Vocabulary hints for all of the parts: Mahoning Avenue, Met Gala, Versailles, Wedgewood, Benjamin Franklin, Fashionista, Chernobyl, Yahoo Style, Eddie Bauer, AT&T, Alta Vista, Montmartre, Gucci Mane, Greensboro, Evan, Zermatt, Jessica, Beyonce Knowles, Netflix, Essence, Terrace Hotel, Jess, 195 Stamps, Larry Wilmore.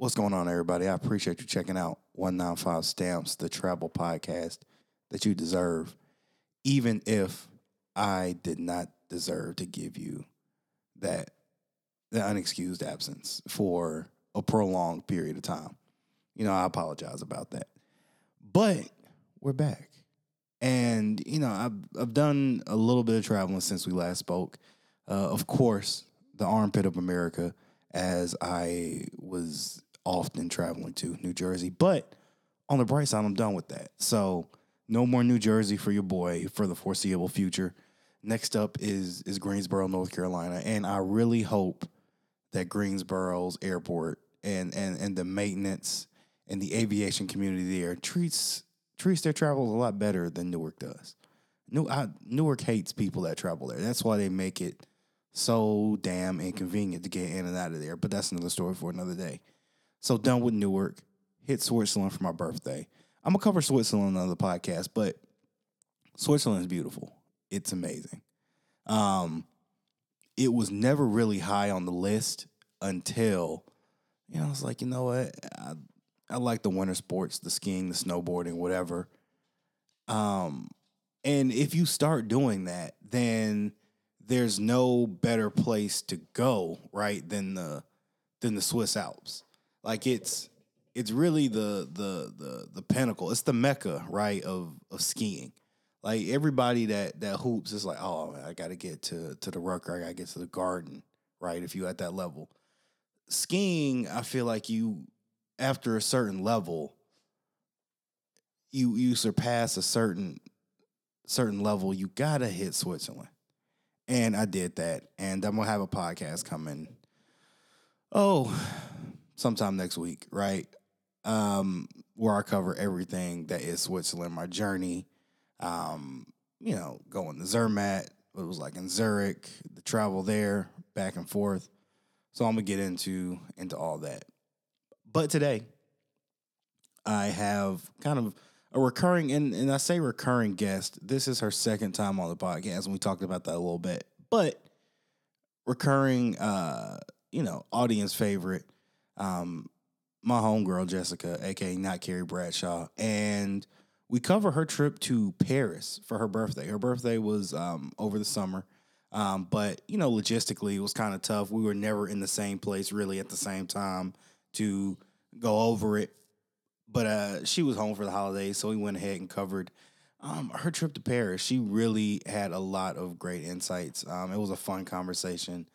What's going on, everybody? I appreciate you checking out 195 Stamps, the travel podcast that you deserve, even if I did not deserve to give you the unexcused absence for a prolonged period of time. You know, I apologize about that. But we're back. And, you know, I've done a little bit of traveling since we last spoke. Of course, the armpit of America, as I was often traveling to, New Jersey. But on the bright side, I'm done with that. So no more New Jersey for your boy for the foreseeable future. Next up is Greensboro, North Carolina. And I really hope that Greensboro's airport and the maintenance and the aviation community there treats their travels a lot better than Newark does. Newark hates people that travel there. That's why they make it so damn inconvenient to get in and out of there. But that's another story for another day. So done with Newark. Hit Switzerland for my birthday. I'm going to cover Switzerland on the podcast, but Switzerland is beautiful. It's amazing. It was never really high on the list until, you know, I was like, you know what? I like the winter sports, the skiing, the snowboarding, whatever. And if you start doing that, then there's no better place to go, right, than the Swiss Alps. Like it's really the pinnacle. It's the mecca, right, of skiing. Like everybody that hoops is like, oh, I got to get to the Rucker. I got to get to the Garden, right, if you at that level. Skiing, I feel like you, after a certain level, you surpass a certain level, you got to hit Switzerland. And I did that. And I'm going to have a podcast coming, sometime next week, right? Where I cover everything that is Switzerland, my journey, you know, going to Zermatt, what it was like in Zurich, the travel there, back and forth. So I'm going to get into all that. But today, I have kind of a recurring, and I say recurring guest. This is her second time on the podcast, and we talked about that a little bit. But recurring, you know, audience favorite, my homegirl, Jessica, a.k.a. Not Carrie Bradshaw. And we cover her trip to Paris for her birthday. Her birthday was over the summer. But, you know, logistically, it was kind of tough. We were never in the same place really at the same time to go over it. But she was home for the holidays, so we went ahead and covered her trip to Paris. She really had a lot of great insights. It was a fun conversation.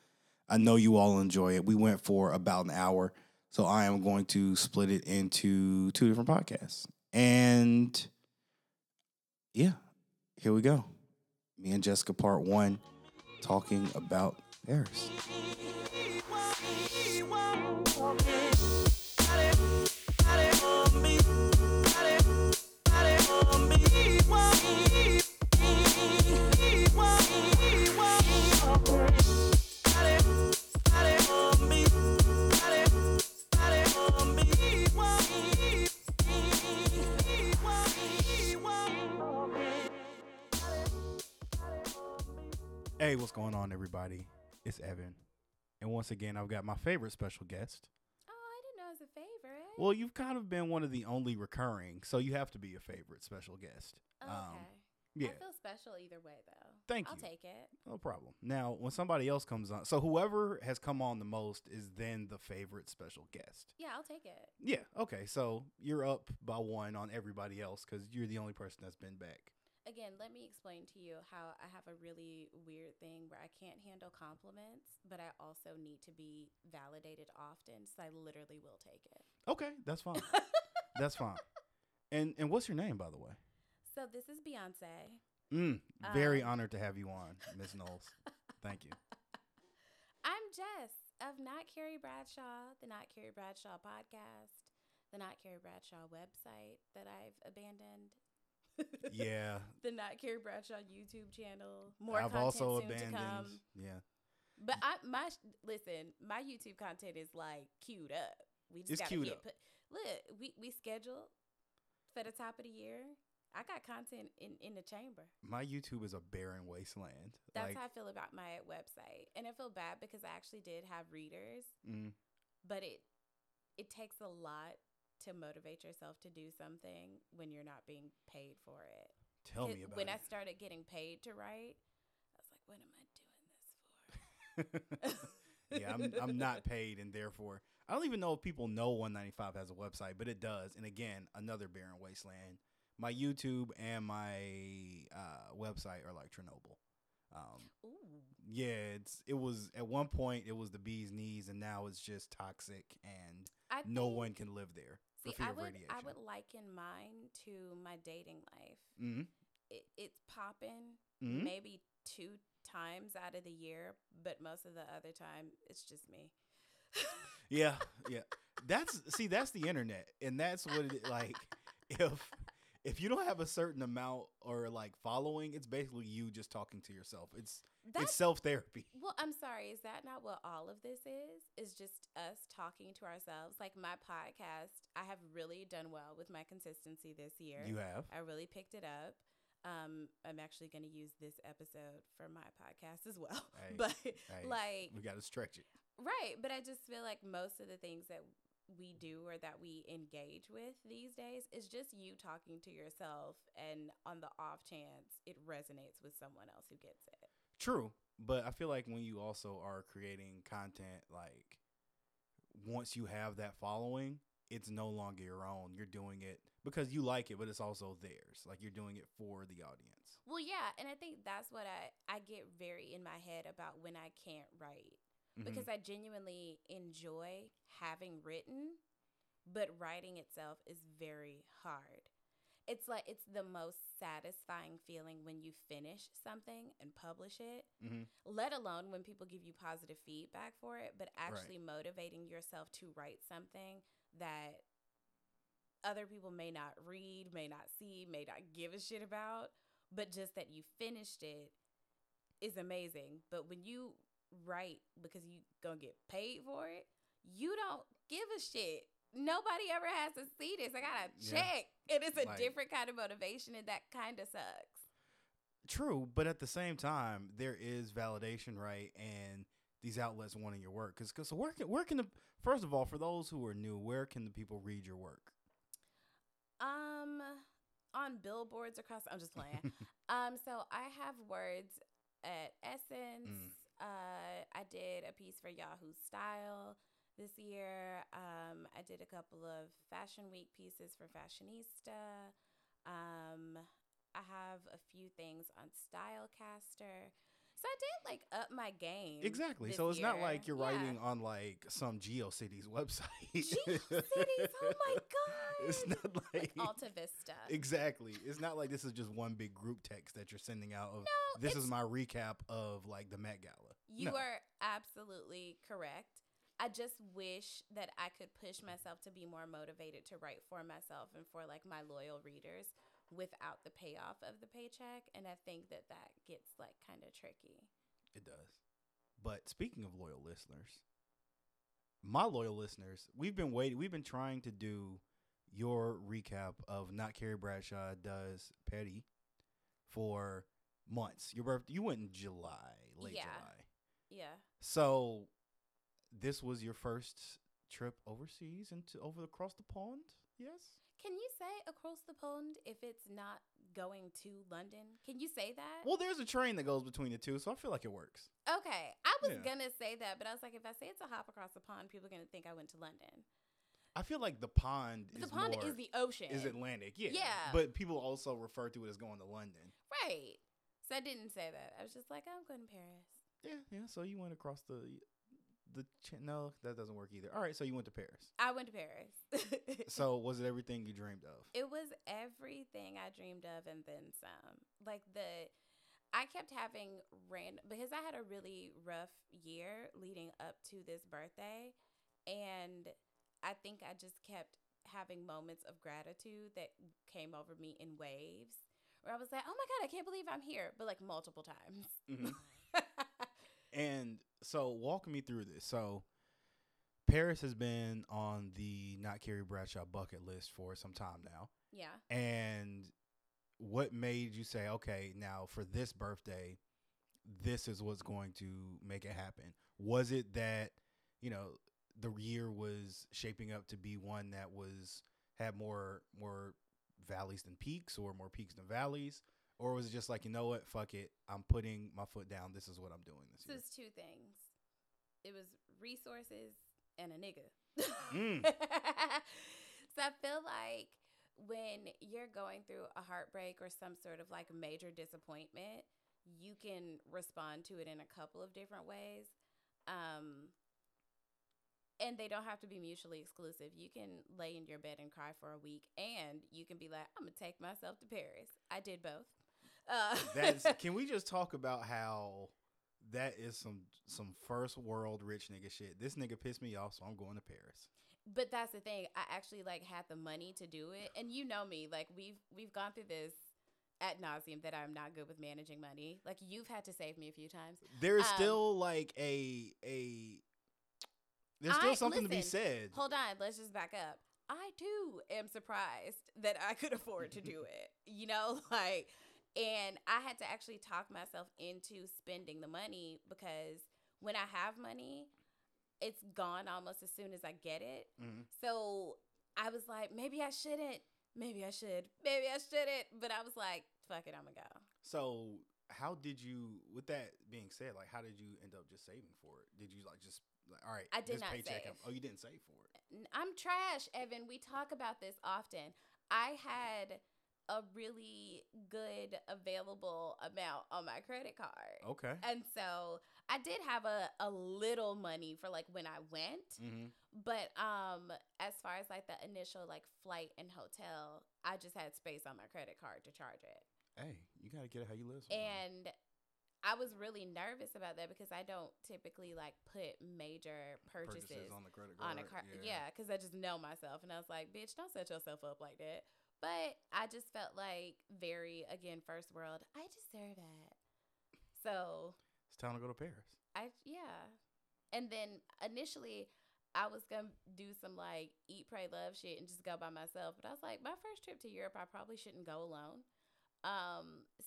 I know you all enjoy it. We went for about an hour, so I am going to split it into two different podcasts. And, yeah, here we go. Me and Jessica, part one, talking about Paris. Hey, what's going on, everybody? It's Evan. And once again, I've got my favorite special guest. Oh, I didn't know it was a favorite. Well, you've kind of been one of the only recurring, so you have to be a favorite special guest. Oh, okay. Yeah. I feel special either way, though. Thank you. I'll take it. No problem. Now, when somebody else comes on, so whoever has come on the most is then the favorite special guest. Yeah, I'll take it. Yeah, okay. So you're up by one on everybody else because you're the only person that's been back. Again, let me explain to you how I have a really weird thing where I can't handle compliments, but I also need to be validated often, so I literally will take it. Okay, that's fine. That's fine. And what's your name, by the way? So this is Beyonce. Very honored to have you on, Ms. Knowles. Thank you. I'm Jess of Not Carrie Bradshaw, the Not Carrie Bradshaw podcast, the Not Carrie Bradshaw website that I've abandoned. Yeah. The Not Carrie Bradshaw YouTube channel. More I've content also soon abandoned. To come. Yeah. But my YouTube content is like queued up. We just got to get put. Look, we scheduled for the top of the year. I got content in the chamber. My YouTube is a barren wasteland. That's how I feel about my website. And I feel bad because I actually did have readers. Mm. But it it takes a lot to motivate yourself to do something when you're not being paid for it. Tell me about it. When I started getting paid to write, I was like, what am I doing this for? Yeah, I'm not paid, and therefore I don't even know if people know 195 has a website, but it does. And again, another barren wasteland. My YouTube and my website are like Chernobyl. Ooh. Yeah, it was at one point it was the bee's knees, and now it's just toxic, and no one can live there. See, for fear of radiation. I would liken mine to my dating life. Mm-hmm. It's popping maybe 2 times out of the year, but most of the other time it's just me. yeah that's the internet, and that's what it like. If you don't have a certain amount or like following, it's basically you just talking to yourself. It's self-therapy. Well, I'm sorry, is that not what all of this is? It's just us talking to ourselves. Like my podcast, I have really done well with my consistency this year. You have? I really picked it up. I'm actually going to use this episode for my podcast as well. Like we got to stretch it. Right. But I just feel like most of the things that we do or that we engage with these days is just you talking to yourself. And on the off chance, it resonates with someone else who gets it. True. But I feel like when you also are creating content, like once you have that following, it's no longer your own. You're doing it because you like it, but it's also theirs. Like you're doing it for the audience. Well, yeah. And I think that's what I get very in my head about when I can't write, because I genuinely enjoy having written, but writing itself is very hard. It's like, it's the most satisfying feeling when you finish something and publish it, let alone when people give you positive feedback for it, but actually motivating yourself to write something that other people may not read, may not see, may not give a shit about, but just that you finished it is amazing. But when you write because you gonna get paid for it, you don't give a shit. Nobody ever has to see this. I gotta check. It is a different kind of motivation, and that kind of sucks. True, but at the same time, there is validation, right? And these outlets wanting your work. So where can first of all, for those who are new, where can the people read your work? On billboards across, I'm just playing. So I have words at Essence. I did a piece for Yahoo Style this year. I did a couple of Fashion Week pieces for Fashionista. I have a few things on Stylecaster. So I did like up my game. Exactly. So it's not like you're writing on like some GeoCities website. GeoCities? Oh my God. It's not like Alta Vista. Exactly. It's not like this is just one big group text that you're sending out of this is my recap of like the Met Gala. You are absolutely correct. I just wish that I could push myself to be more motivated to write for myself and for like my loyal readers, without the payoff of the paycheck. And I think that gets like kind of tricky. It does. But speaking of loyal listeners, my loyal listeners, we've been trying to do your recap of Not Carrie Bradshaw Does Petty for months. Your birthday, you went in July, July. Yeah. So this was your first trip overseas and across the pond. Yes. Can you say across the pond if it's not going to London? Can you say that? Well, there's a train that goes between the two, so I feel like it works. Okay. I was going to say that, but I was like, if I say it's a hop across the pond, people are going to think I went to London. I feel like the pond is the ocean. Is Atlantic, yeah. But people also refer to it as going to London. Right. So I didn't say that. I was just like, I'm going to Paris. Yeah. So you went across no, that doesn't work either. All right, so you went to Paris. I went to Paris. So was it everything you dreamed of? It was everything I dreamed of and then some. I kept having random, because I had a really rough year leading up to this birthday, and I think I just kept having moments of gratitude that came over me in waves, where I was like, oh my God, I can't believe I'm here, but like multiple times. Mm-hmm. And so walk me through this. So Paris has been on the Not Carrie Bradshaw bucket list for some time now. Yeah. And what made you say, okay, now for this birthday, this is what's going to make it happen? Was it that, the year was shaping up to be one that was had more valleys than peaks, or more peaks than valleys? Or was it just like, you know what, fuck it, I'm putting my foot down, this is what I'm doing this year? So it's two things. It was resources and a nigga. So I feel like when you're going through a heartbreak or some sort of like major disappointment, you can respond to it in a couple of different ways. And they don't have to be mutually exclusive. You can lay in your bed and cry for a week, and you can be like, I'm going to take myself to Paris. I did both. Can we just talk about how that is some first world rich nigga shit? This nigga pissed me off, so I'm going to Paris. But that's the thing. I actually like had the money to do it. And you know me, like we've gone through this ad nauseum that I'm not good with managing money. Like you've had to save me a few times. There's still like a there's still something to be said. Hold on. Let's just back up. I too am surprised that I could afford to do it. You know, like, and I had to actually talk myself into spending the money, because when I have money, it's gone almost as soon as I get it. Mm-hmm. So I was like, maybe I shouldn't. Maybe I should. Maybe I shouldn't. But I was like, fuck it, I'm going to go. So how did you, with that being said, like, how did you end up just saving for it? Did you like just... Like, all right, I did not save. Oh, you didn't save for it. I'm trash, Evan. We talk about this often. I had a really good available amount on my credit card. Okay. And so I did have a little money for like when I went. Mm-hmm. But as far as like the initial like flight and hotel, I just had space on my credit card to charge it. Hey, you got to get it how you live. And I was really nervous about that, because I don't typically like put major purchases on the credit card. On a card. Yeah, because I just know myself. And I was like, bitch, don't set yourself up like that. But I just felt like very, again, first world. I deserve that. So. It's time to go to Paris. Yeah. And then initially I was going to do some like eat, pray, love shit and just go by myself. But I was like, my first trip to Europe, I probably shouldn't go alone.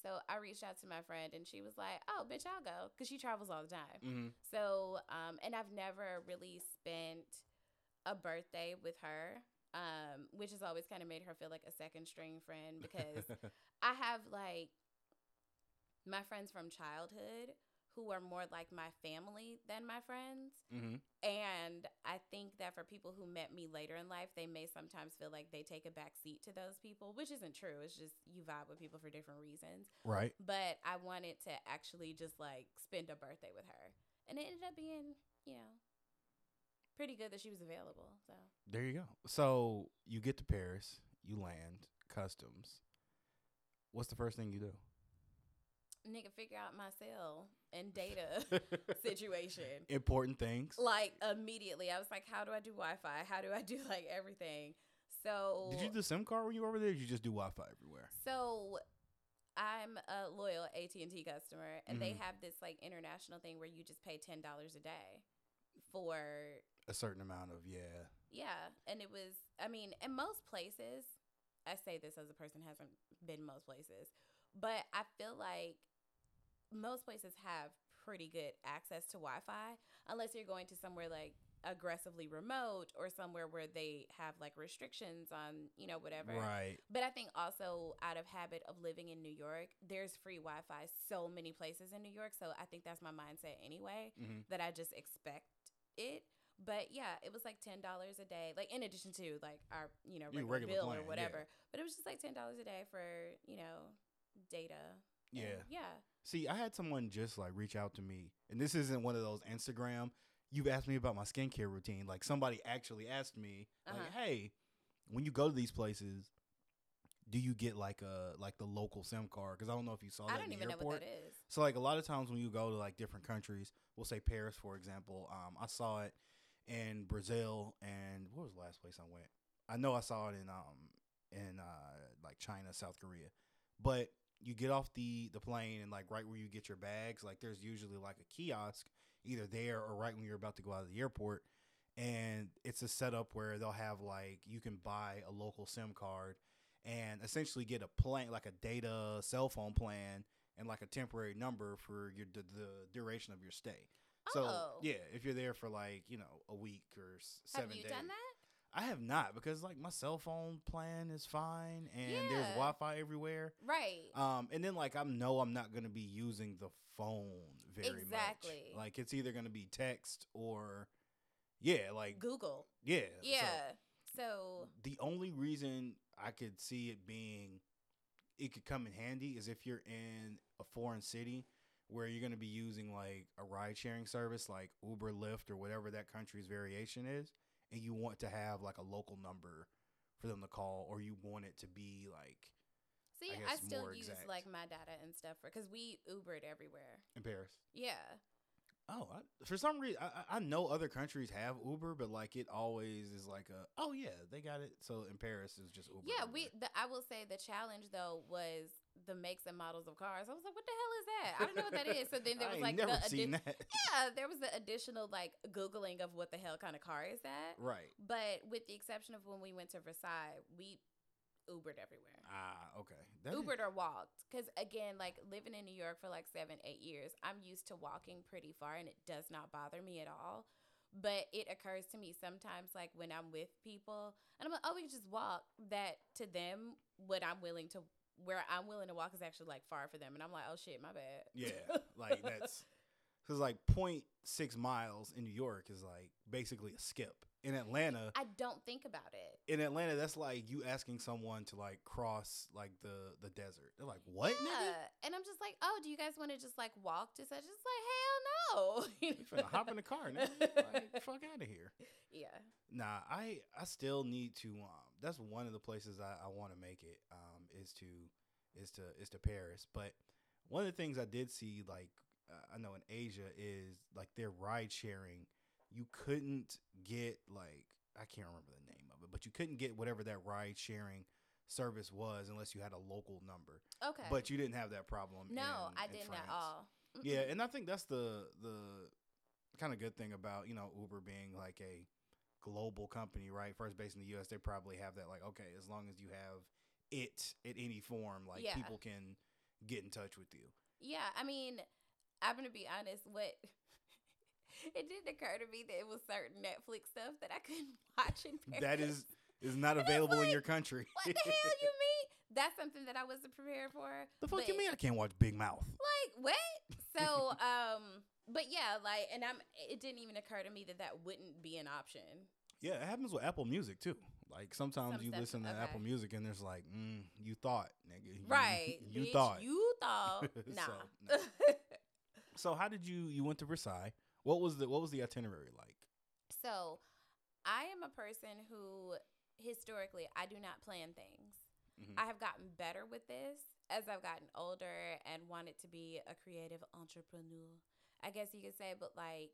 So I reached out to my friend, and she was like, oh, bitch, I'll go. 'Cause she travels all the time. Mm-hmm. So, and I've never really spent a birthday with her, which has always kind of made her feel like a second string friend, because I have like my friends from childhood who are more like my family than my friends. Mm-hmm. And I think that for people who met me later in life, they may sometimes feel like they take a back seat to those people, which isn't true. It's just you vibe with people for different reasons. Right. But I wanted to actually just like spend a birthday with her. And it ended up being, you know, pretty good that she was available. So there you go. So you get to Paris, you land, customs. What's the first thing you do? Nigga, figure out my cell and data situation. Important things. Like immediately, I was like, "How do I do Wi-Fi? How do I do like everything?" So, did you do SIM card when you were over there? Or did you just do Wi-Fi everywhere? So, I'm a loyal AT&T customer, and they have this like international thing where you just pay $10 a day for a certain amount of yeah. And it was, I mean, in most places, I say this as a person who hasn't been most places, but I feel like most places have pretty good access to Wi-Fi, unless you're going to somewhere like aggressively remote or somewhere where they have like restrictions on, you know, whatever. Right. But I think also out of habit of living in New York, there's free Wi-Fi so many places in New York. So I think that's my mindset anyway, that I just expect it. But yeah, it was like $10 a day, like in addition to like our, you know, regular bill plan, or whatever. Yeah. But it was just like $10 a day for, you know, data. Yeah. Yeah. See, I had someone just like reach out to me, and this isn't one of those Instagram, you've asked me about my skincare routine. Like somebody actually asked me, like, hey, when you go to these places, do you get like a the local SIM card? Because I don't know if you saw that in the airport. I don't even know what that is. So like a lot of times when you go to like different countries, we'll say Paris, for example. I saw it in Brazil, and what was the last place I went? I know I saw it in like China, South Korea. But you get off the plane, and like right where you get your bags, like there's usually like a kiosk either there or right when you're about to go out of the airport. And it's a setup where they'll have like, you can buy a local SIM card and essentially get a plan, like a data cell phone plan and like a temporary number for the duration of your stay. So, yeah, if you're there for like, you know, a week or 7 days. Have you done that? I have not, because like my cell phone plan is fine and there's Wi-Fi everywhere. Right. And then like I'm not going to be using the phone very much. Exactly. Like it's either going to be text or like Google. Yeah. Yeah. So the only reason I could see it being it could come in handy is if you're in a foreign city where you're going to be using like a ride-sharing service like Uber, Lyft, or whatever that country's variation is, and you want to have like a local number for them to call, or you want it to be like, see, I still more use exact. Like my data and stuff because we Ubered everywhere in Paris. Yeah. Oh, for some reason I know other countries have Uber, but like it always is like a they got it. So in Paris it's just Uber. Yeah, I will say the challenge though was the makes and models of cars. I was like, what the hell is that? I don't know what that is. So then there was like there was the additional like Googling of what the hell kind of car is that. Right. But with the exception of when we went to Versailles, we Ubered everywhere. Ah, okay. Ubered or walked. Because again, like living in New York for like 7-8 years, I'm used to walking pretty far and it does not bother me at all. But it occurs to me sometimes like when I'm with people and I'm like, oh, we can just walk, that to them where I'm willing to walk is actually like far for them. And I'm like, oh shit, my bad. Yeah. Like that's because like 0.6 miles in New York is like basically a skip. In Atlanta, I don't think about it. In Atlanta, that's like you asking someone to like cross like the desert. They're like, what? Yeah. Nigga? And I'm just like, oh, do you guys want to just like walk to such? It's like, hell no. You're finna hop in the car, nigga. Like, fuck out of here. Yeah. Nah, I still need to. That's one of the places I want to make it. Is to Paris. But one of the things I did see, like I know in Asia, is like their ride sharing. You couldn't get like, I can't remember the name of it, but you couldn't get whatever that ride sharing service was unless you had a local number. Okay. But you didn't have that problem. No, I didn't at all. Mm-mm. Yeah. And I think that's the kind of good thing about, you know, Uber being like a global company, right? First based in the US, they probably have that like, okay, as long as you have it in any form, like people can get in touch with you. Yeah. I mean, I'm going to be honest. It didn't occur to me that it was certain Netflix stuff that I couldn't watch in Paris. That is not available in your country. What the hell you mean? That's something that I wasn't prepared for. The fuck you mean I can't watch Big Mouth? Like, what? So, but yeah, like, and it didn't even occur to me that that wouldn't be an option. Yeah, it happens with Apple Music too. Like sometimes listen to Apple Music and there's like, you thought, nigga. Right. You thought. Nah. So how did you went to Versailles? What was the itinerary like? So, I am a person who historically I do not plan things. Mm-hmm. I have gotten better with this as I've gotten older and wanted to be a creative entrepreneur, I guess you could say. But like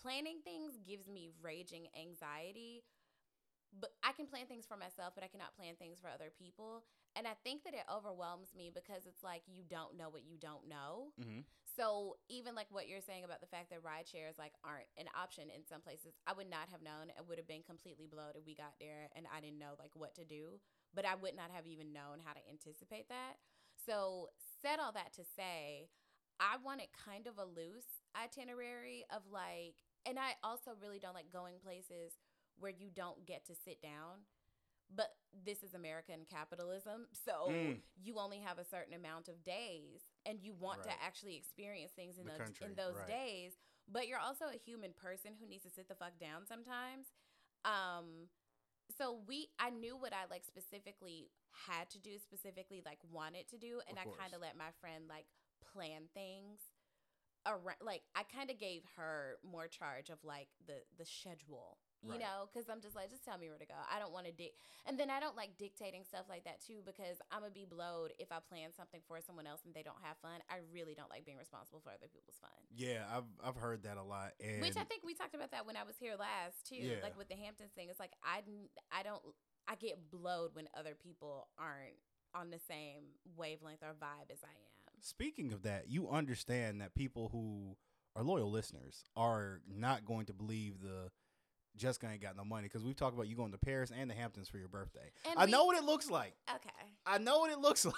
planning things gives me raging anxiety. But I can plan things for myself, but I cannot plan things for other people. And I think that it overwhelms me because it's like you don't know what you don't know. Mm-hmm. So even like what you're saying about the fact that ride shares like aren't an option in some places, I would not have known. It would have been completely bloated. We got there and I didn't know like what to do, but I would not have even known how to anticipate that. So said all that to say, I wanted kind of a loose itinerary of like, and I also really don't like going places where you don't get to sit down. But this is American capitalism. So you only have a certain amount of days and you want to actually experience things in those days. But you're also a human person who needs to sit the fuck down sometimes. So I knew what I like specifically had to do, specifically like wanted to do. And I kind of let my friend like plan things around. Like I kind of gave her more charge of like the schedule. You know, because I'm just like, just tell me where to go. I don't want to and then I don't like dictating stuff like that too, because I'm going to be blowed if I plan something for someone else and they don't have fun. I really don't like being responsible for other people's fun. Yeah, I've heard that a lot. And which I think we talked about that when I was here last too, like with the Hamptons thing. It's like, I get blowed when other people aren't on the same wavelength or vibe as I am. Speaking of that, you understand that people who are loyal listeners are not going to believe the Jessica ain't got no money, because we've talked about you going to Paris and the Hamptons for your birthday. And I know what it looks like. Okay. I know what it looks like.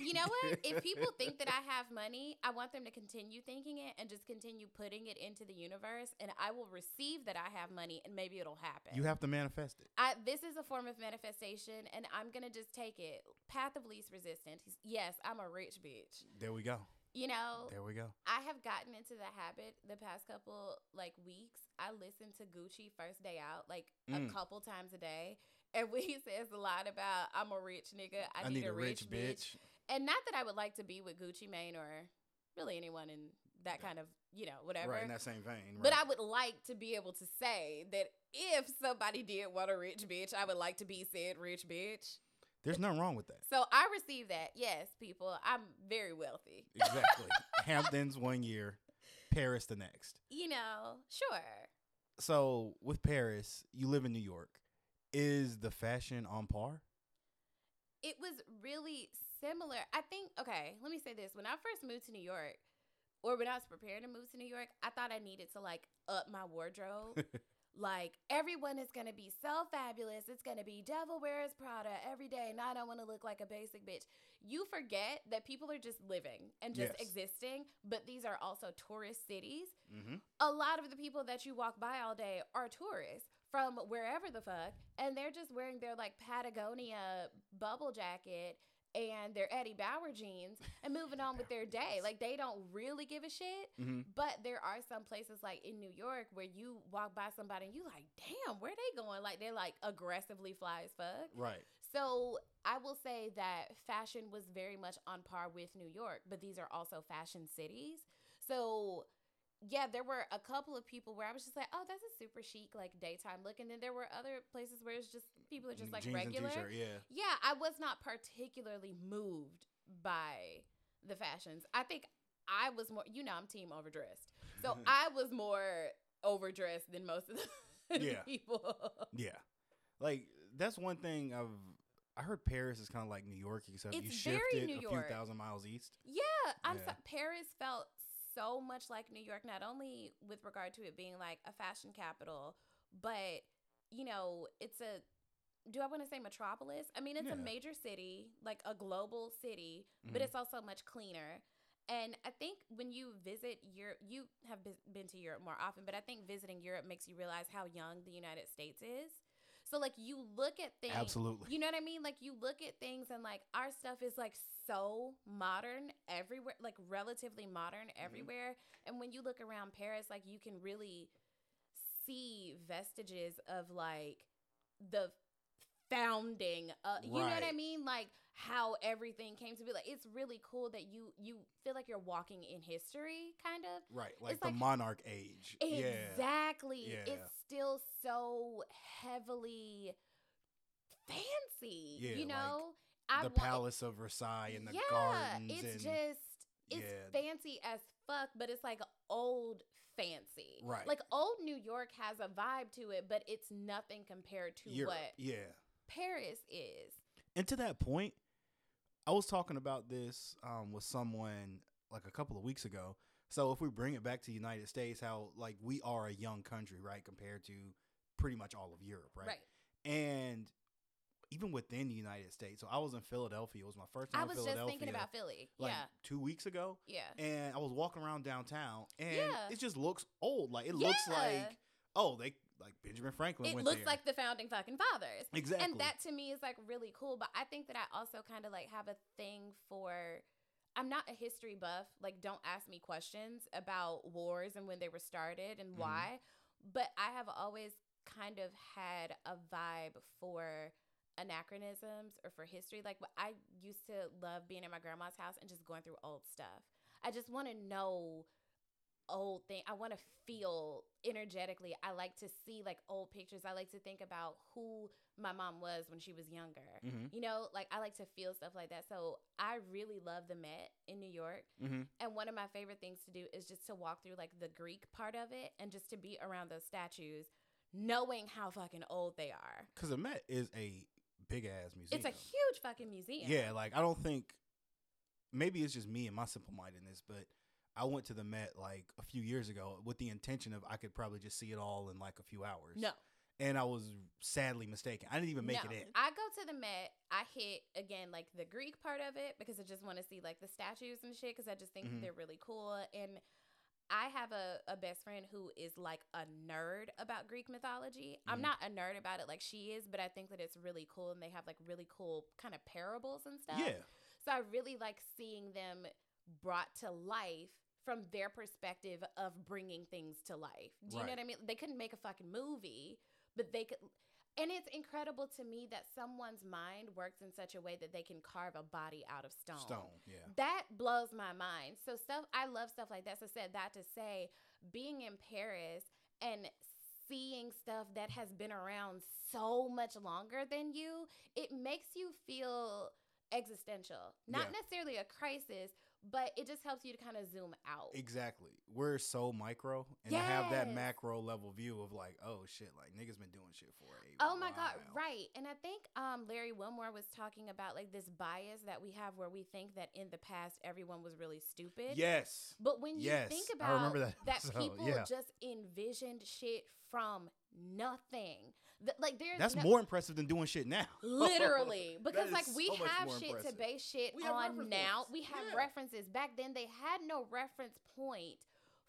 You know what? If people think that I have money, I want them to continue thinking it and just continue putting it into the universe, and I will receive that I have money, and maybe it'll happen. You have to manifest it. This is a form of manifestation, and I'm going to just take it. Path of least resistance. Yes, I'm a rich bitch. There we go. You know, there we go. I have gotten into the habit the past couple weeks. I listen to Gucci First Day Out a couple times a day. And when he says a lot about I'm a rich nigga, I need a rich bitch. And not that I would like to be with Gucci Mane or really anyone in that kind of, whatever. Right, in that same vein. Right. But I would like to be able to say that if somebody did want a rich bitch, I would like to be said rich bitch. There's nothing wrong with that. So I received that. Yes, people. I'm very wealthy. Exactly. Hamptons one year, Paris the next. Sure. So with Paris, you live in New York. Is the fashion on par? It was really similar. I think, okay, let me say this. When I first moved to New York, or when I was preparing to move to New York, I thought I needed to up my wardrobe. Everyone is going to be so fabulous. It's going to be Devil Wears Prada every day. And I don't want to look like a basic bitch. You forget that people are just living and just existing. But these are also tourist cities. Mm-hmm. A lot of the people that you walk by all day are tourists from wherever the fuck. And they're just wearing their Patagonia bubble jacket and their Eddie Bauer jeans and moving on with their day. They don't really give a shit. Mm-hmm. But there are some places in New York where you walk by somebody and you damn, where they going? They're aggressively fly as fuck. Right. So I will say that fashion was very much on par with New York, but these are also fashion cities. So yeah, there were a couple of people where I was just oh, that's a super chic, daytime look. And then there were other places where it's just people are just jeans regular. And t-shirt, yeah. Yeah, I was not particularly moved by the fashions. I think I was more, I'm team overdressed. So I was more overdressed than most of the people. Yeah. That's one thing I heard Paris is kind of like New York, except it's you shifted a few thousand miles east. Yeah. Paris felt so much like New York, not only with regard to it being a fashion capital, but it's a, do I want to say metropolis? I mean, it's a major city, a global city, mm-hmm. but it's also much cleaner. And I think when you visit Europe, you have been to Europe more often, but I think visiting Europe makes you realize how young the United States is. So, you look at things. Absolutely. You know what I mean? You look at things and, our stuff is, so modern everywhere, relatively modern everywhere. Mm-hmm. And when you look around Paris, you can really see vestiges of, the founding. You know what I mean? How everything came to be. It's really cool that you feel you're walking in history, kind of. Right. Like it's the monarch age. Exactly. Yeah. It's still so heavily fancy. Yeah, you know? The Palace of Versailles and the gardens. It's fancy as fuck, but it's old fancy. Right. Old New York has a vibe to it, but it's nothing compared to what Paris is. And to that point, I was talking about this with someone a couple of weeks ago. So if we bring it back to the United States, how we are a young country, right, compared to pretty much all of Europe, right? Right. And even within the United States. So I was in Philadelphia. It was my first time in Philadelphia. I was just thinking about Philly. 2 weeks ago. Yeah. And I was walking around downtown and it just looks old. It looks like Benjamin Franklin went there. It looks like the founding fucking fathers. Exactly. And that to me is really cool. But I think that I also kind of have a thing for, I'm not a history buff. Don't ask me questions about wars and when they were started and why. But I have always kind of had a vibe for anachronisms or for history. I used to love being at my grandma's house and just going through old stuff. I just want to know old thing. I want to feel energetically. I like to see old pictures. I like to think about who my mom was when she was younger. Mm-hmm. I like to feel stuff like that. So I really love the Met in New York. Mm-hmm. And one of my favorite things to do is just to walk through the Greek part of it and just to be around those statues, knowing how fucking old they are. Because the Met is a big ass museum. It's a huge fucking museum. Yeah, I don't think, maybe it's just me and my simple mind in this, but I went to the Met a few years ago with the intention of I could probably just see it all in a few hours. No. And I was sadly mistaken. I didn't even make it in. I go to the Met. I hit, again, like the Greek part of it because I just want to see like the statues and shit because I just think they're really cool. And I have a best friend who is like a nerd about Greek mythology. I'm not a nerd about it like she is, but I think that it's really cool. And they have like really cool kind of parables and stuff. Yeah. So I really like seeing them brought to life from their perspective of bringing things to life. Do you know what I mean? They couldn't make a fucking movie. But they could, and it's incredible to me that someone's mind works in such a way that they can carve a body out of stone. That blows my mind. So stuff, I love stuff like that. So said that to say, being in Paris and seeing stuff that has been around so much longer than you, it makes you feel existential. Not necessarily a crisis, but it just helps you to kind of zoom out. Exactly. We're so micro. And to have that macro level view of like, oh, shit, like niggas been doing shit for a while. Oh, my God. Right. And I think Larry Wilmore was talking about like this bias that we have where we think that in the past everyone was really stupid. Yes. But when you think about that people just envisioned shit from nothing. Like there's more impressive than doing shit now. Literally. Because like we so have shit impressive. To base shit on now. We have references. Back then they had no reference point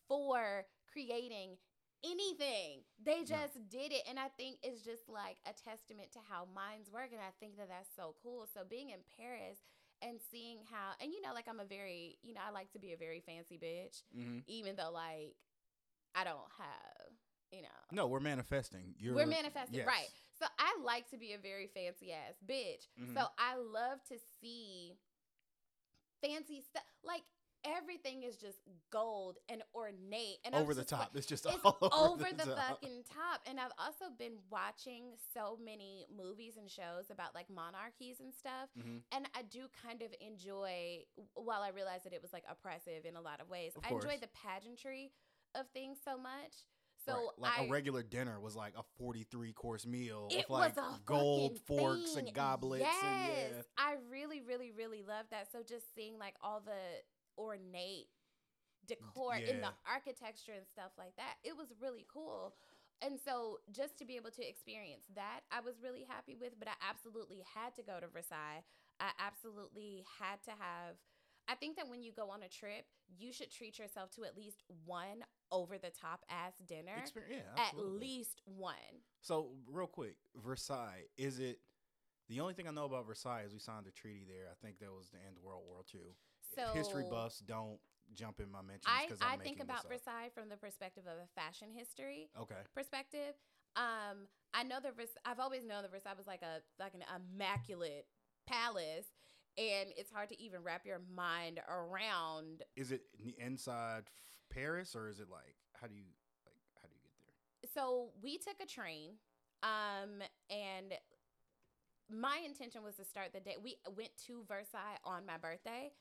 for creating anything. They just did it. And I think it's just like a testament to how minds work. And I think that that's so cool. So being in Paris and seeing how, and you know, like I'm a very, you know, I like to be a very fancy bitch, even though like I don't have, you know. No, we're manifesting. We're manifesting, right. So I like to be a very fancy ass bitch. So I love to see fancy stuff. Like everything is just gold and ornate. And over the top. It's just all over the fucking top. And I've also been watching so many movies and shows about like monarchies and stuff. And I do kind of enjoy, while I realized that it was like oppressive in a lot of ways, I enjoy the pageantry of things so much. So like a regular dinner was like a 43-course meal with like gold forks and goblets. I really, really, really love that. So just seeing like all the ornate decor in the architecture and stuff like that, it was really cool. And so just to be able to experience that, I was really happy with. But I absolutely had to go to Versailles. I absolutely had to have. I think that when you go on a trip, you should treat yourself to at least one over-the-top ass dinner. At least one. So, real quick, Versailles, is it – the only thing I know about Versailles is we signed a treaty there. I think that was the end of World War II. So, history buffs, don't jump in my mentions because I'm making this up. I think about Versailles from the perspective of a fashion history perspective. I know that I've always known that Versailles was like an immaculate palace. And it's hard to even wrap your mind around. Is it inside Paris or is it like how do you get there? So we took a train, and my intention was to start the day. We went to Versailles on my birthday,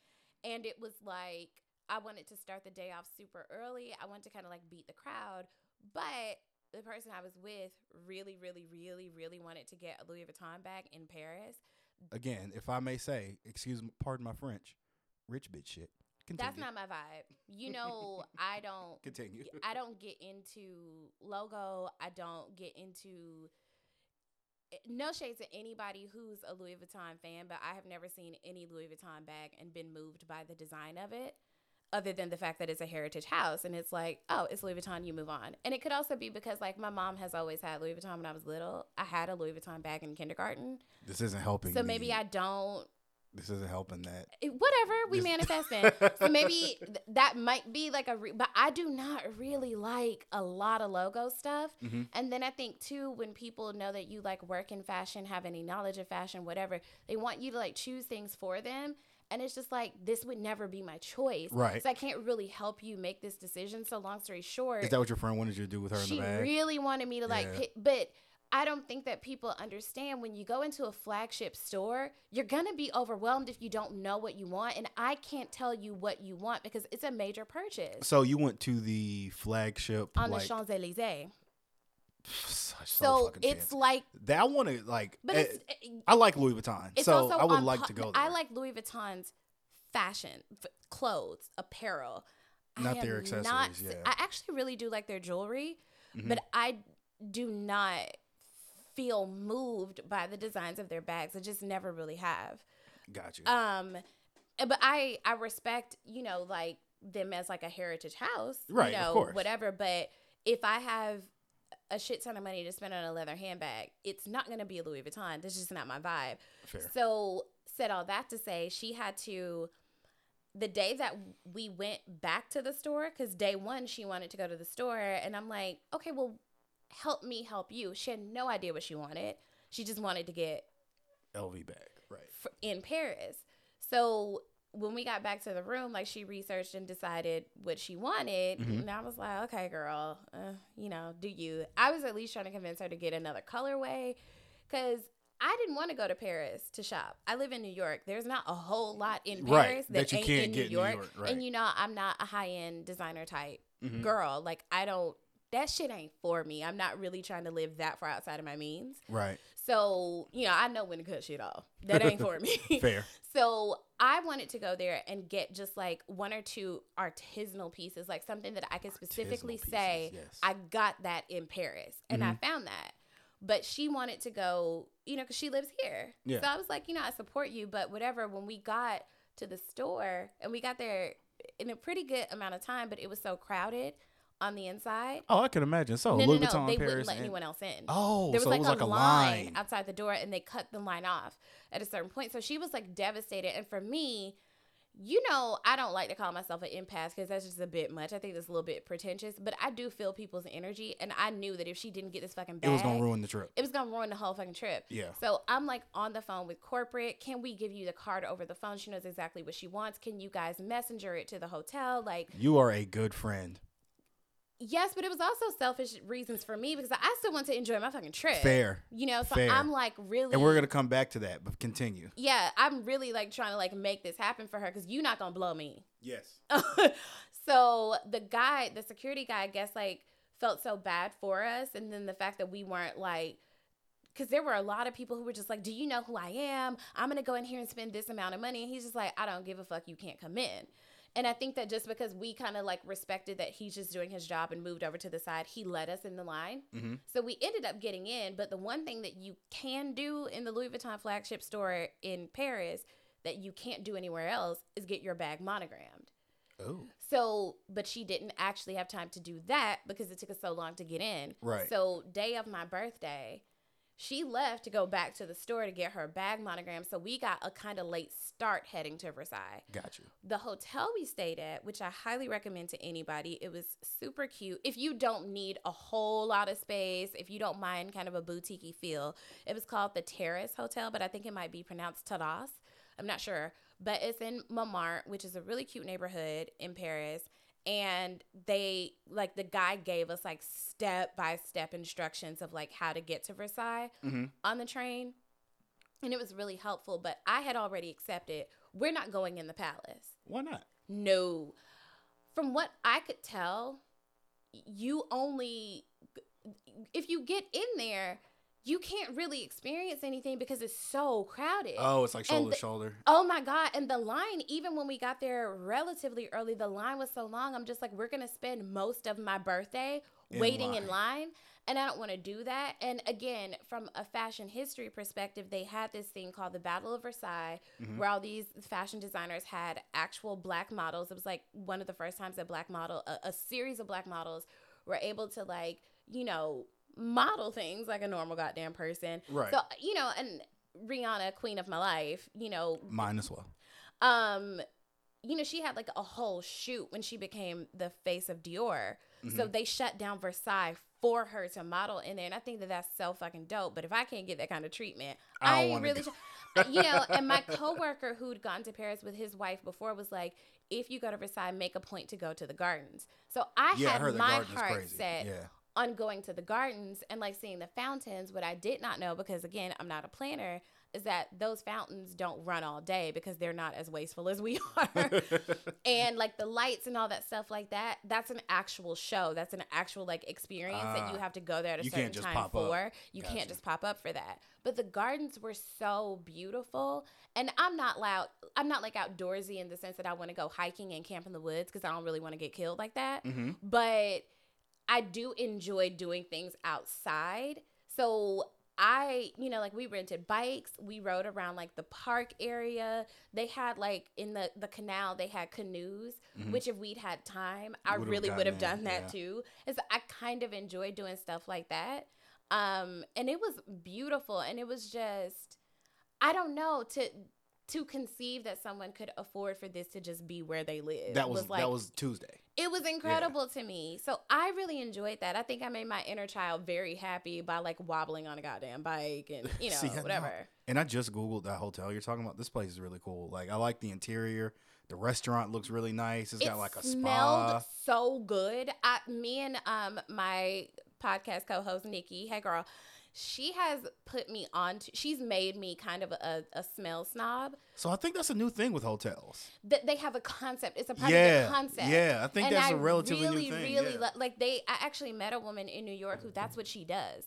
and it was like I wanted to start the day off super early. I wanted to kind of like beat the crowd, but the person I was with really, really, really, really wanted to get a Louis Vuitton bag in Paris. Again, if I may say, pardon my French, rich bitch shit. Continue. That's not my vibe. You know, I don't continue. I don't get into logo. I don't get into no shade to anybody who's a Louis Vuitton fan, but I have never seen any Louis Vuitton bag and been moved by the design of it, other than the fact that it's a heritage house and it's like, oh, it's Louis Vuitton, you move on. And it could also be because like my mom has always had Louis Vuitton when I was little. I had a Louis Vuitton bag in kindergarten. This isn't helping. So maybe this isn't helping that. Whatever, we manifesting. So maybe that might be like but I do not really like a lot of logo stuff. And then I think too, when people know that you like work in fashion, have any knowledge of fashion, whatever, they want you to like choose things for them. And it's just like, this would never be my choice. Right. So I can't really help you make this decision. So long story short. Is that what your friend wanted you to do with her in the bag? She really wanted me to like pick, but I don't think that people understand when you go into a flagship store, you're going to be overwhelmed if you don't know what you want. And I can't tell you what you want because it's a major purchase. So you went to the flagship. On the Champs-Elysees. So it's like that. I want to like, but I like Louis Vuitton, so I would like to go there. I like Louis Vuitton's fashion, clothes, apparel. Not their accessories. I actually really do like their jewelry, but I do not feel moved by the designs of their bags. I just never really have. Gotcha. But I respect, you know, like them as like a heritage house, right? You know, of course. Whatever. But if I have a shit ton of money to spend on a leather handbag, it's not going to be a Louis Vuitton. That's just not my vibe. Fair. So said all that to say, she had to. The day that we went back to the store, because day one she wanted to go to the store, and I'm like, okay, well, help me help you. She had no idea what she wanted. She just wanted to get LV bag, right? In Paris. So when we got back to the room, like, she researched and decided what she wanted. Mm-hmm. And I was like, okay, girl, you know, do you. I was at least trying to convince her to get another colorway, because I didn't want to go to Paris to shop. I live in New York. There's not a whole lot in Paris that you ain't can't in get New York. New York, right. And you know, I'm not a high-end designer type girl. Like, I don't, that shit ain't for me. I'm not really trying to live that far outside of my means. Right. So, you know, I know when to cut shit off. That ain't for me. Fair. So I wanted to go there and get just like one or two artisanal pieces, like something that I could specifically say, yes, I got that in Paris. And I found that. But she wanted to go, you know, because she lives here. Yeah. So I was like, you know, I support you, but whatever. When we got to the store, and we got there in a pretty good amount of time, but it was so crowded on the inside. Oh, I can imagine. So no, Louis Vuitton, they Paris wouldn't let anyone else in. Oh, there was, so like, it was like a line outside the door, and they cut the line off at a certain point. So she was like devastated. And for me, you know, I don't like to call myself an empath, because that's just a bit much. I think that's a little bit pretentious, but I do feel people's energy, and I knew that if she didn't get this fucking bag, it was going to ruin the trip. It was going to ruin the whole fucking trip. Yeah. So I'm like on the phone with corporate. Can we give you the card over the phone? She knows exactly what she wants. Can you guys messenger it to the hotel? Like, you are a good friend. Yes, but it was also selfish reasons for me, because I still want to enjoy my fucking trip. Fair. You know, so fair. I'm like, really. And we're going to come back to that, but continue. Yeah, I'm really like trying to like make this happen for her, because you're not going to blow me. Yes. So the guy, the security guy, I guess, like, felt so bad for us. And then the fact that we weren't like, because there were a lot of people who were just like, do you know who I am? I'm going to go in here and spend this amount of money. And he's just like, I don't give a fuck. You can't come in. And I think that just because we kind of like respected that he's just doing his job and moved over to the side, he led us in the line. Mm-hmm. So we ended up getting in. But the one thing that you can do in the Louis Vuitton flagship store in Paris that you can't do anywhere else is get your bag monogrammed. Oh. So, but she didn't actually have time to do that because it took us so long to get in. Right. So day of my birthday, she left to go back to the store to get her bag monogram. So we got a kind of late start heading to Versailles. Got you. The hotel we stayed at, which I highly recommend to anybody, it was super cute. If you don't need a whole lot of space, if you don't mind kind of a boutique-y feel, it was called the Terrace Hotel, but I think it might be pronounced Terrace. I'm not sure. But it's in Montmartre, which is a really cute neighborhood in Paris. And they, like, the guy gave us, like, step-by-step instructions of, like, how to get to Versailles on the train. And it was really helpful. But I had already accepted, we're not going in the palace. Why not? No. From what I could tell, you only, if you get in there, you can't really experience anything because it's so crowded. Oh, it's like shoulder to shoulder. Oh, my God. And the line, even when we got there relatively early, the line was so long. I'm just like, we're going to spend most of my birthday waiting in line. And I don't want to do that. And again, from a fashion history perspective, they had this thing called the Battle of Versailles, where all these fashion designers had actual black models. It was like one of the first times that black model, a series of black models were able to, like, you know, model things like a normal goddamn person. Right. So, you know, and Rihanna, queen of my life, you know. Mine as well. You know, she had like a whole shoot when she became the face of Dior. So they shut down Versailles for her to model in there. And I think that that's so fucking dope. But if I can't get that kind of treatment, I ain't really, you know. And my coworker who'd gone to Paris with his wife before was like, if you go to Versailles, make a point to go to the gardens. So I had my heart set on going to the gardens and like seeing the fountains. What I did not know, because again, I'm not a planner, is that those fountains don't run all day because they're not as wasteful as we are. And like the lights and all that stuff like that, that's an actual show. That's an actual like experience that you have to go there at a certain time for. You can't just pop up for that. But the gardens were so beautiful. And I'm not loud. I'm not like outdoorsy in the sense that I want to go hiking and camp in the woods because I don't really want to get killed like that. But I do enjoy doing things outside. So I, you know, like we rented bikes. We rode around like the park area. They had like in the canal, they had canoes, mm-hmm. which if we'd had time, I really would have done that too. And so I kind of enjoyed doing stuff like that. And it was beautiful. And it was just, I don't know, to conceive that someone could afford for this to just be where they live. That was Tuesday. It was incredible to me. So I really enjoyed that. I think I made my inner child very happy by like wobbling on a goddamn bike and, you know, whatever. And I just Googled that hotel you're talking about. This place is really cool. Like, I like the interior. The restaurant looks really nice. It's got like a spa. It smelled so good. Me and my podcast co-host, Nikki, hey girl, she has put me on to, she's made me kind of a smell snob. So I think that's a new thing with hotels. They have a concept. It's a part of the concept. Yeah, I think that's a relatively new thing. I actually met a woman in New York who that's what she does.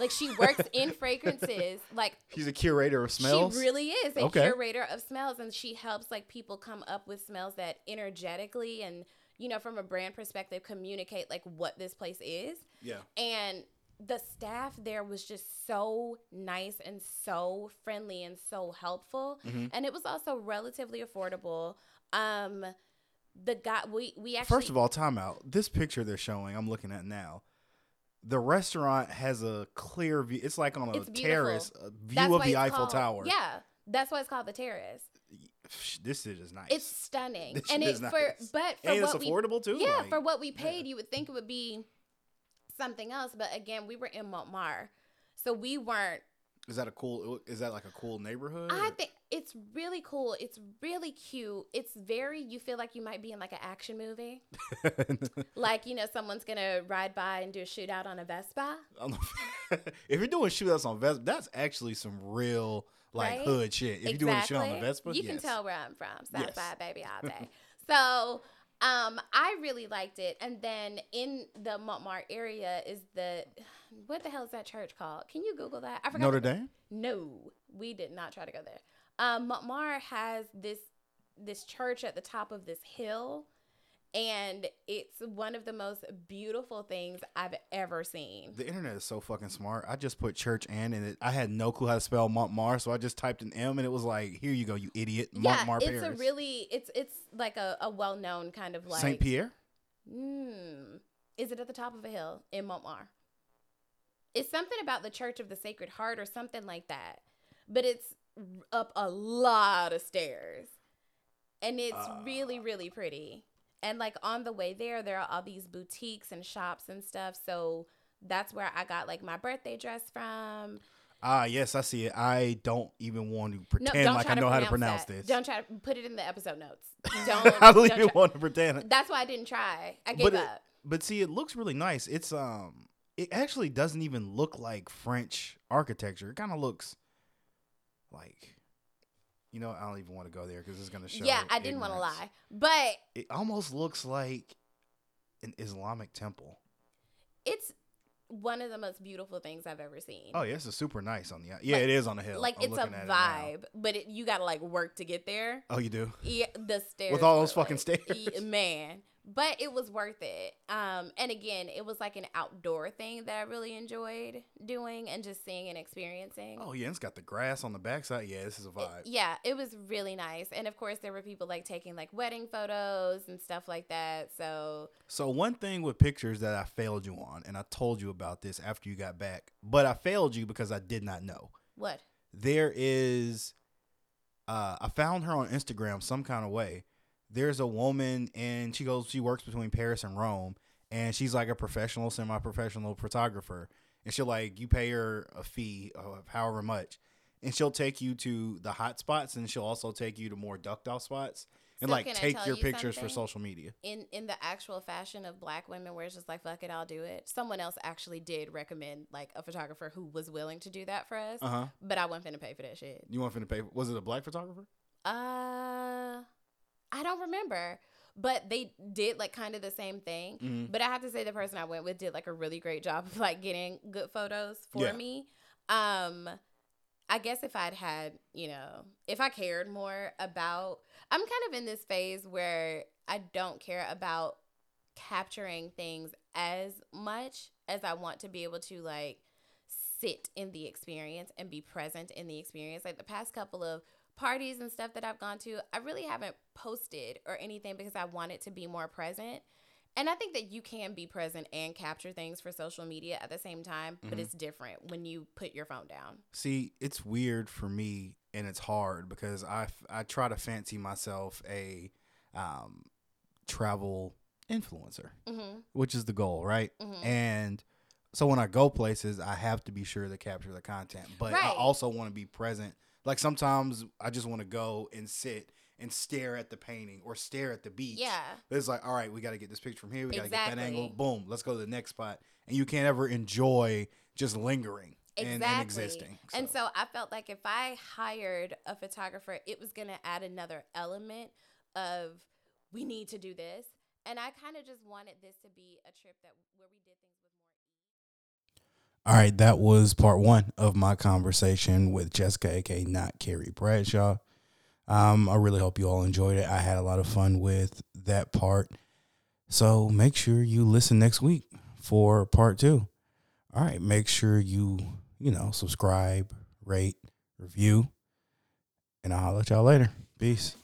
Like, she works in fragrances. Like, she's a curator of smells? She really is a curator of smells, and she helps, like, people come up with smells that energetically and, you know, from a brand perspective, communicate, like, what this place is. Yeah. And the staff there was just so nice and so friendly and so helpful. Mm-hmm. And it was also relatively affordable. The guy, we actually... First of all, time out. This picture they're showing, I'm looking at now. The restaurant has a clear view. It's like on a terrace, a view of the Eiffel Tower. Yeah. That's why it's called the Terrace. This shit is nice. It's stunning. And it's affordable too. Yeah, like, for what we paid, you would think it would be something else, but again, we were in Montmartre. So we weren't. Is that like a cool neighborhood? I think it's really cool. It's really cute. It's very, you feel like you might be in like an action movie. Like, you know, someone's going to ride by and do a shootout on a Vespa. If you're doing shootouts on Vespa, that's actually some real like hood shit. If you're doing shit on a Vespa, you can tell where I'm from. South side, baby, all day. So I really liked it. And then in the Montmartre area is what the hell is that church called? Can you Google that? I forgot. Notre Dame? No, we did not try to go there. Montmartre has this church at the top of this hill, and it's one of the most beautiful things I've ever seen. The internet is so fucking smart. I just put church and it, I had no clue how to spell Montmartre, so I just typed an M and it was like, here you go, you idiot. Montmartre, Paris. It's like a well-known kind of like Saint Pierre. Is it at the top of a hill in Montmartre? It's something about the Church of the Sacred Heart or something like that, but it's up a lot of stairs, and it's really, really pretty. And like on the way there are all these boutiques and shops and stuff. So that's where I got like my birthday dress from. Yes, I see it. I don't even want to pretend like I know how to pronounce this. Don't try to put it in the episode notes. I don't even want to pretend. That's why I didn't try. I gave up. But see, it looks really nice. It's it actually doesn't even look like French architecture. It kind of looks like, you know, I don't even want to go there because it's going to show. Yeah, I didn't want to lie, but it almost looks like an Islamic temple. It's one of the most beautiful things I've ever seen. Oh yeah, it's a super nice on the it is on the hill. Like, it's a vibe, but you got to like work to get there. Oh, you do? Yeah, the stairs with all those fucking stairs, man. But it was worth it. And again, it was like an outdoor thing that I really enjoyed doing and just seeing and experiencing. Oh, yeah. It's got the grass on the backside. Yeah, this is a vibe. It was really nice. And, of course, there were people like taking like wedding photos and stuff like that. So one thing with pictures that I failed you on, and I told you about this after you got back, but I failed you because I did not know. What? There is I found her on Instagram some kind of way. There's a woman, and she works between Paris and Rome, and she's like a professional, semi-professional photographer. And she'll like, you pay her a fee of however much, and she'll take you to the hot spots, and she'll also take you to more ducked-off spots, and so like take your pictures for social media. In the actual fashion of black women where it's just like, fuck it, I'll do it. Someone else actually did recommend like a photographer who was willing to do that for us, but I wasn't finna pay for that shit. You weren't finna pay? Was it a black photographer? I don't remember, but they did like kind of the same thing. Mm-hmm. But I have to say the person I went with did like a really great job of like getting good photos for me. I guess if I'd had, you know, if I cared more about, I'm kind of in this phase where I don't care about capturing things as much as I want to be able to like sit in the experience and be present in the experience. Like the past couple of parties and stuff that I've gone to, I really haven't posted or anything because I wanted to be more present. And I think that you can be present and capture things for social media at the same time, but it's different when you put your phone down. See, it's weird for me, and it's hard because I try to fancy myself a travel influencer, which is the goal, right? And so when I go places, I have to be sure to capture the content, but I also want to be present. Like sometimes I just want to go and sit and stare at the painting or stare at the beach. Yeah. It's like, all right, we got to get this picture from here. We got to get that angle. Boom. Let's go to the next spot. And you can't ever enjoy just lingering and existing. So. And so I felt like if I hired a photographer, it was going to add another element of we need to do this. And I kind of just wanted this to be a trip that where we did things with more. All right. That was part one of my conversation with Jessica, a.k.a. Not Carrie Bradshaw. I really hope you all enjoyed it. I had a lot of fun with that part. So make sure you listen next week for part two. All right. Make sure you subscribe, rate, review, and I'll holler at y'all later. Peace.